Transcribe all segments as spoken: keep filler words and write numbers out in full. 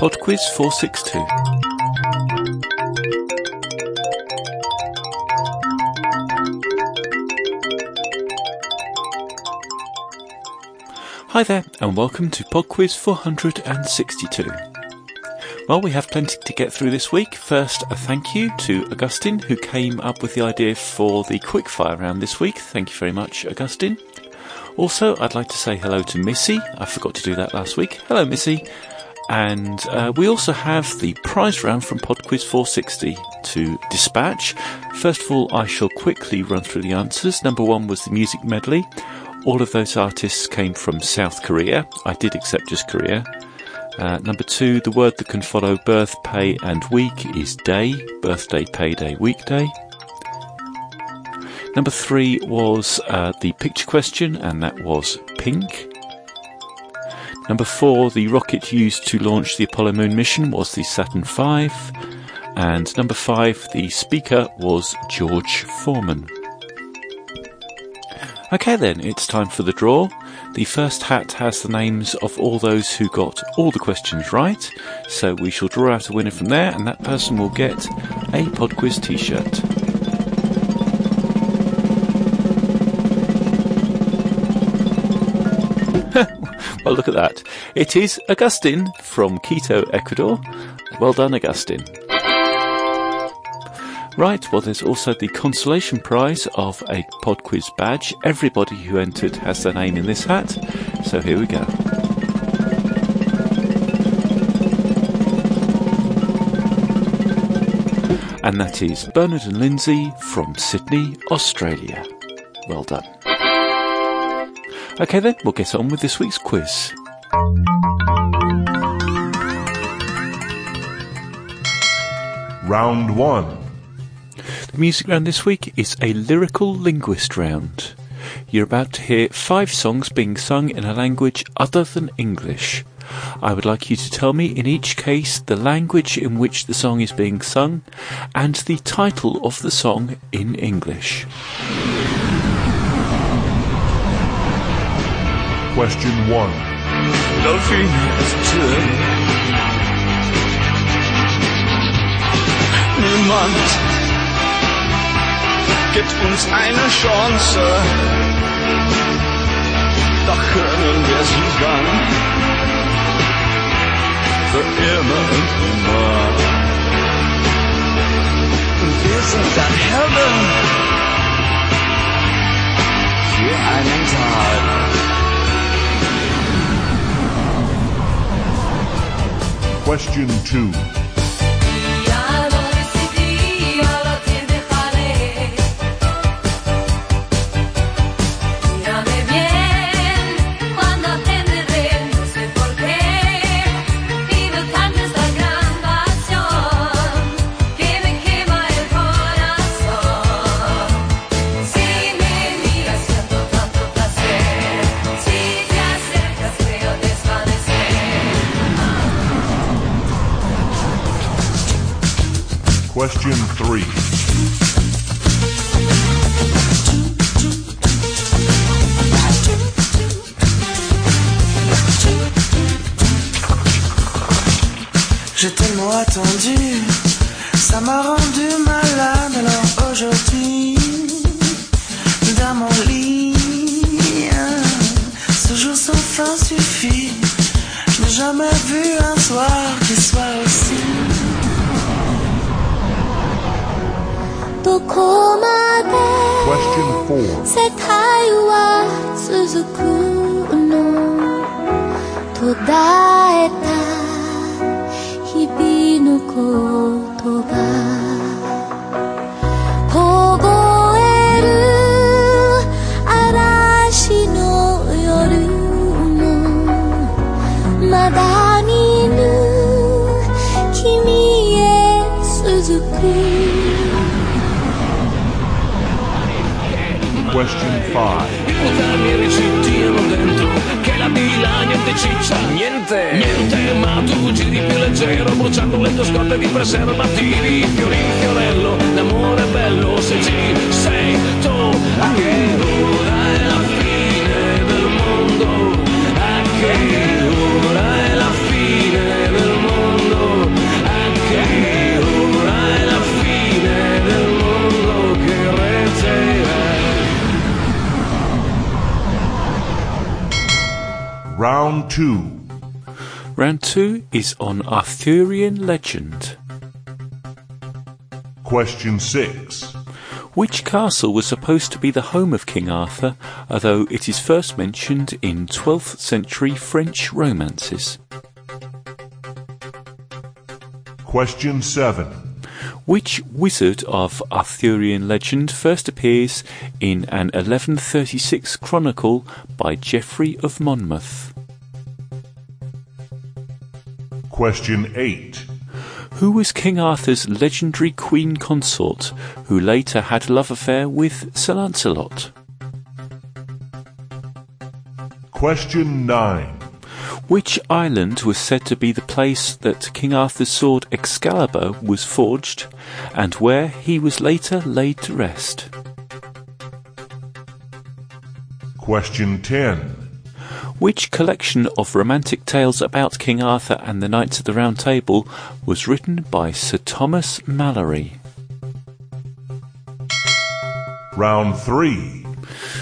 PodQuiz four sixty-two. Hi there, and welcome to PodQuiz four hundred sixty-two. Well, we have plenty to get through this week. First, a thank you to Agustin, who came up with the idea for the quickfire round this week. Thank you very much, Agustin. Also, I'd like to say hello to Missy. I forgot to do that last week. Hello, Missy. And uh, we also have the prize round from PodQuiz four sixty to dispatch. First of all, I shall quickly run through the answers. Number one was the music medley. All of those artists came from South Korea. I did accept just Korea. Uh, number two, the word that can follow birth, pay and week is day. Birthday, payday, weekday. Number three was uh, the picture question, and that was pink. Number four, the rocket used to launch the Apollo moon mission was the Saturn V. And number five, the speaker was George Foreman. Okay then, it's time for the draw. The first hat has the names of all those who got all the questions right, so we shall draw out a winner from there, and that person will get a PodQuiz t-shirt. Well, look at that. It is Agustin from Quito, Ecuador. Well done, Agustin. Right, well, there's also the consolation prize of a PodQuiz badge. Everybody who entered has their name in this hat, so here we go. And that is Bernard and Lindsay from Sydney, Australia. Well done. Okay then, we'll get on with this week's quiz. Round one. The music round this week is a lyrical linguist round. You're about to hear five songs being sung in a language other than English. I would like you to tell me in each case the language in which the song is being sung and the title of the song in English. Question one. Dolphin has Tür. Niemand gibt uns eine Chance, doch können wir sie dann für immer und immer. Und wir sind dann Helden für einen Tag. Question two. Question three. J'ai tellement attendu, ça m'a rendu malade. Alors aujourd'hui, dans mon lit, ce jour sans fin suffit. Je n'ai jamais vu un soir qui soit aussi. Question four. Question five. Round two. Round two is on Arthurian legend. Question six. Which castle was supposed to be the home of King Arthur, although it is first mentioned in twelfth century French romances? Question seven. Which wizard of Arthurian legend first appears in an eleven thirty-six chronicle by Geoffrey of Monmouth? Question eight. Who was King Arthur's legendary queen consort, who later had a love affair with Sir Lancelot? Question nine. Which island was said to be the place that King Arthur's sword Excalibur was forged, and where he was later laid to rest? Question ten. Which collection of romantic tales about King Arthur and the Knights of the Round Table was written by Sir Thomas Malory? Round three.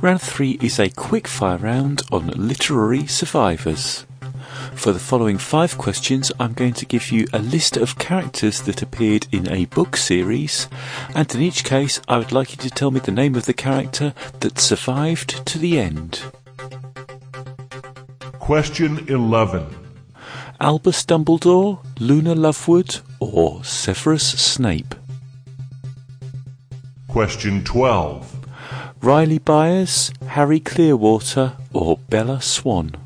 Round three is a quickfire round on literary survivors. For the following five questions, I'm going to give you a list of characters that appeared in a book series, and in each case, I would like you to tell me the name of the character that survived to the end. Question eleven. Albus Dumbledore, Luna Lovegood, or Severus Snape? Question twelve. Riley Byers, Harry Clearwater, or Bella Swan?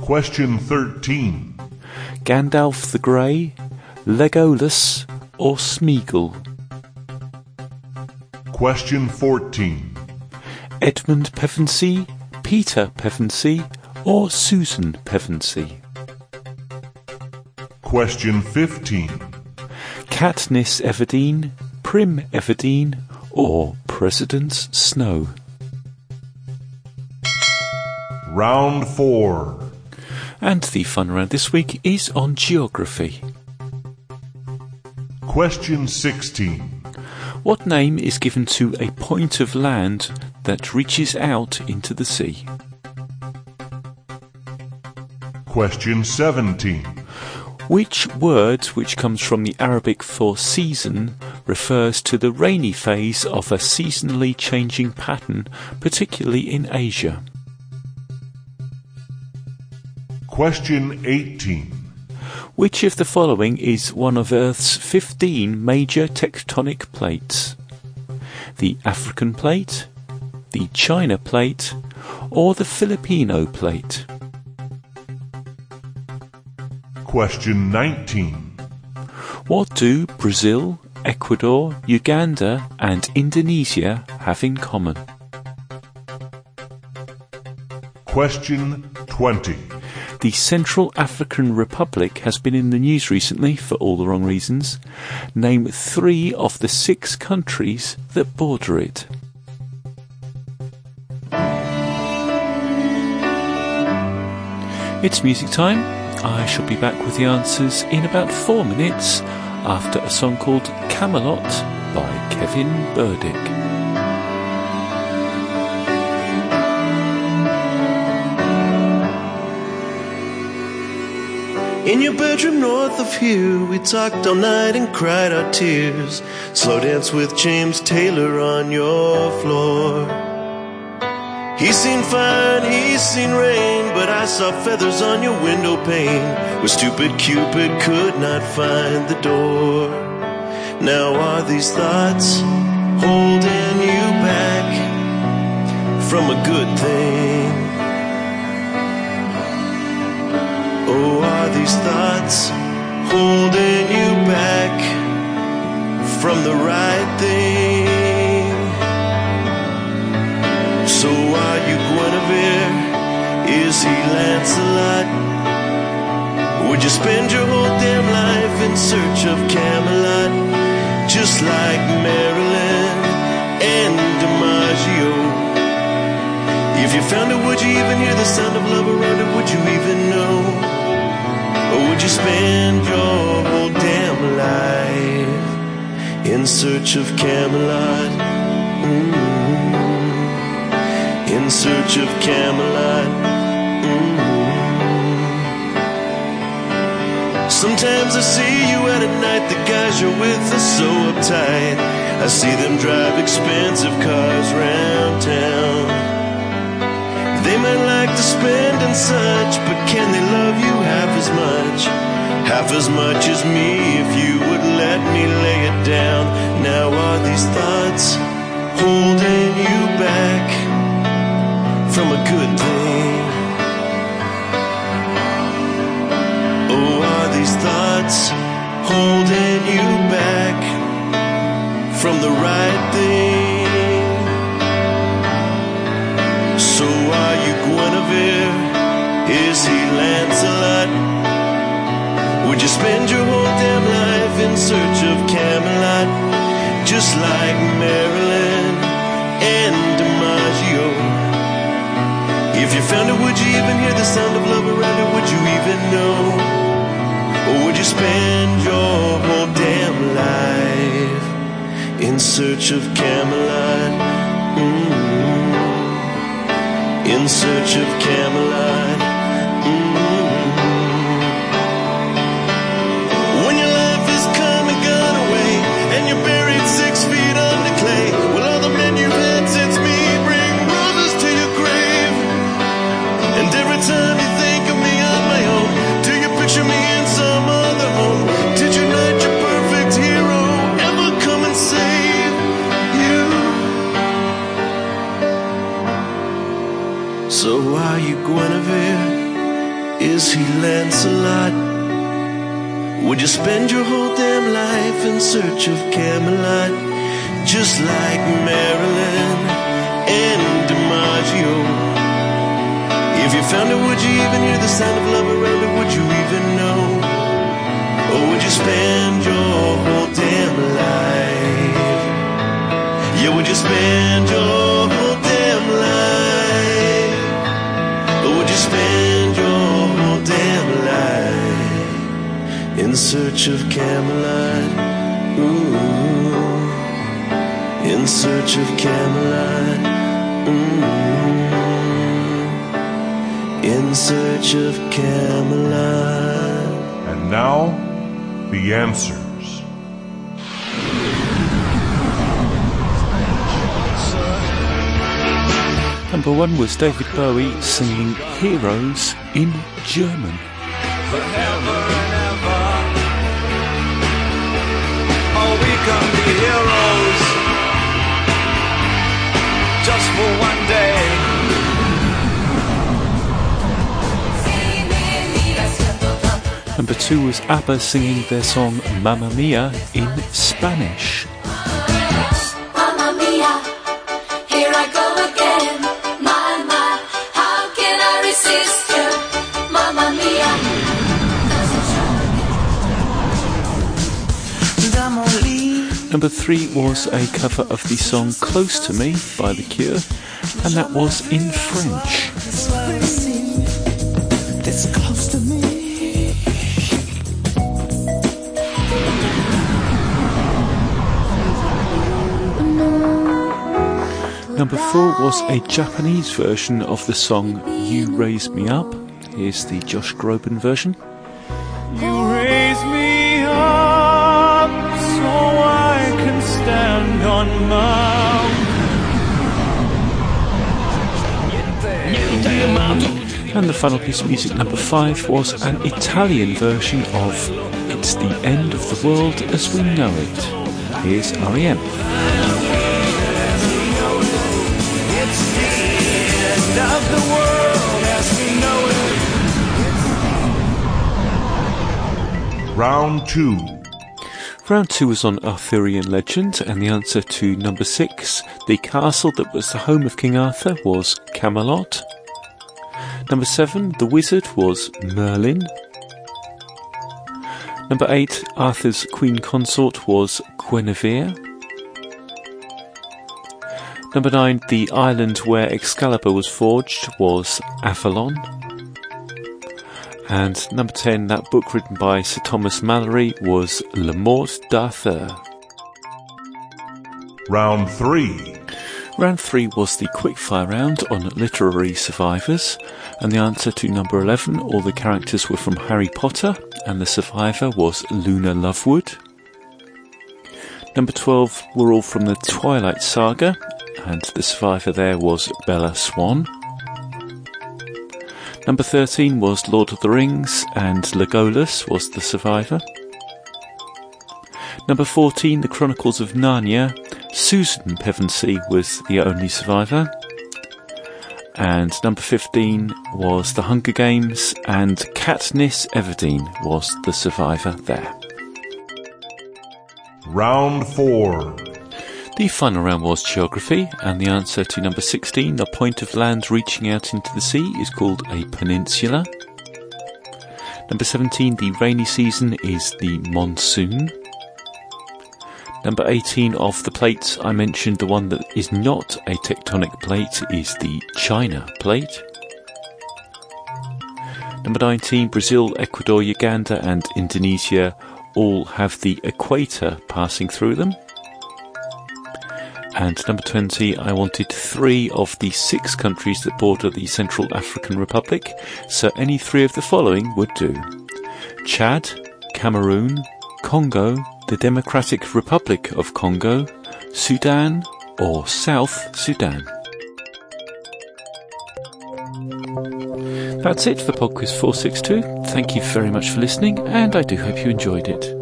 Question thirteen. Gandalf the Grey, Legolas, or Smeagol? Question fourteen. Edmund Pevensey, Peter Pevensey, or Susan Pevensey? Question fifteen. Katniss Everdeen, Prim Everdeen, or President Snow? Round four. And the fun round this week is on geography. Question sixteen. What name is given to a point of land that reaches out into the sea? Question seventeen. Which word, which comes from the Arabic for season, refers to the rainy phase of a seasonally changing pattern, particularly in Asia? Question eighteen. Which of the following is one of Earth's fifteen major tectonic plates? The African plate, the China plate, or the Filipino plate? Question nineteen. What do Brazil, Ecuador, Uganda, and Indonesia have in common? Question twenty. The Central African Republic has been in the news recently for all the wrong reasons. Name three of the six countries that border it. It's music time. I shall be back with the answers in about four minutes after a song called Camelot by Kevin Burdick. In your bedroom north of here, we talked all night and cried our tears. Slow dance with James Taylor on your floor. He's seen fire and he's seen rain, but I saw feathers on your window pane, where stupid Cupid could not find the door. Now are these thoughts holding you back from a good thing? Oh, are these thoughts holding you back from the right thing? So are you Guinevere? Is he Lancelot? Would you spend your whole damn life in search of Camelot? Just like Marilyn and DiMaggio. If you found it, would you even hear the sound of love around it? Would you even know? Or would you spend your whole damn life in search of Camelot? Mm-hmm. In search of Camelot. Sometimes I see you out at night, the guys you're with are so uptight. I see them drive expensive cars round town. They might like to spend and such, but can they love you half as much? Half as much as me, if you would let me lay it down. Now are these thoughts holding you back from a good thing? These thoughts holding you back from the right thing. So are you Guinevere? Is he Lancelot? Would you spend your whole damn life in search of Camelot? Just like Marilyn and DiMaggio. If you found it, would you even hear the sound of love around it? Would you even know? Or would you spend your whole damn life in search of Camelot? Mm-hmm. In search of Camelot. Mm-hmm. When your life is come and gone away, and you're buried six feet under clay, will all the men you've had since me bring roses to your grave? And every time you think of me on my own, do you picture me? Did you not your perfect hero ever come and save you? So are you Guinevere? Is he Lancelot? Would you spend your whole damn life in search of Camelot? Just like Marilyn and DiMaggio. If you found it, would you even hear the sound of love around it? Would you even know? Or would you spend your whole damn life? Yeah, would you spend your whole damn life? Or would you spend your whole damn life in search of Camelot? Ooh, in search of Camelot. Ooh, in search of Camelot. And now, the answers. Number one was David Bowie singing Heroes in German. Forever and ever. Oh, we can be heroes. Just for one day. Number two was ABBA singing their song Mamma Mia in Spanish. Mamma Mia, here I go again. My, my, how can I resist you? Mamma Mia. Number three was a cover of the song Close to Me by The Cure, and that was in French. It's close to me. Number four was a Japanese version of the song You Raise Me Up. Here's the Josh Groban version. You raise me up so I can stand on my own. And the final piece of music, number five, was an Italian version of It's the End of the World as We Know It. Here's R E M. Round two. Round two was on Arthurian legend, and the answer to number six, the castle that was the home of King Arthur, was Camelot. Number seven, the wizard was Merlin. Number eight, Arthur's queen consort was Guinevere. Number nine, the island where Excalibur was forged was Avalon. And number ten, that book written by Sir Thomas Malory was La Mort d'Arthur. Round three. Round three was the quickfire round on literary survivors, and the answer to number eleven, all the characters were from Harry Potter, and the survivor was Luna Lovegood. Number twelve were all from the Twilight Saga, and the survivor there was Bella Swan. Number thirteen was Lord of the Rings, and Legolas was the survivor. Number fourteen, The Chronicles of Narnia, Susan Pevensey was the only survivor. And number fifteen was The Hunger Games, and Katniss Everdeen was the survivor there. Round four. The final round was geography, and the answer to number sixteen, the point of land reaching out into the sea, is called a peninsula. Number seventeen, the rainy season is the monsoon. Number eighteen, of the plates I mentioned, the one that is not a tectonic plate is the China plate. Number nineteen, Brazil, Ecuador, Uganda and Indonesia all have the equator passing through them. And number twenty, I wanted three of the six countries that border the Central African Republic, so any three of the following would do. Chad, Cameroon, Congo, the Democratic Republic of Congo, Sudan, or South Sudan. That's it for PodQuiz four sixty-two. Thank you very much for listening, and I do hope you enjoyed it.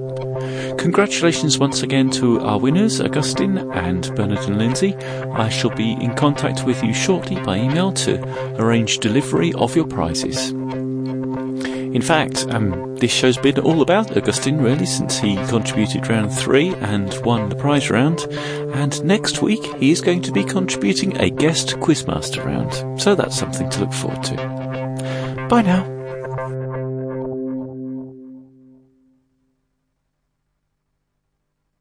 Congratulations once again to our winners, Agustín and Bernard and Lindsay. I shall be in contact with you shortly by email to arrange delivery of your prizes. In fact, um, this show's been all about Agustín, really, since he contributed round three and won the prize round. And next week, he is going to be contributing a guest quizmaster round. So that's something to look forward to. Bye now.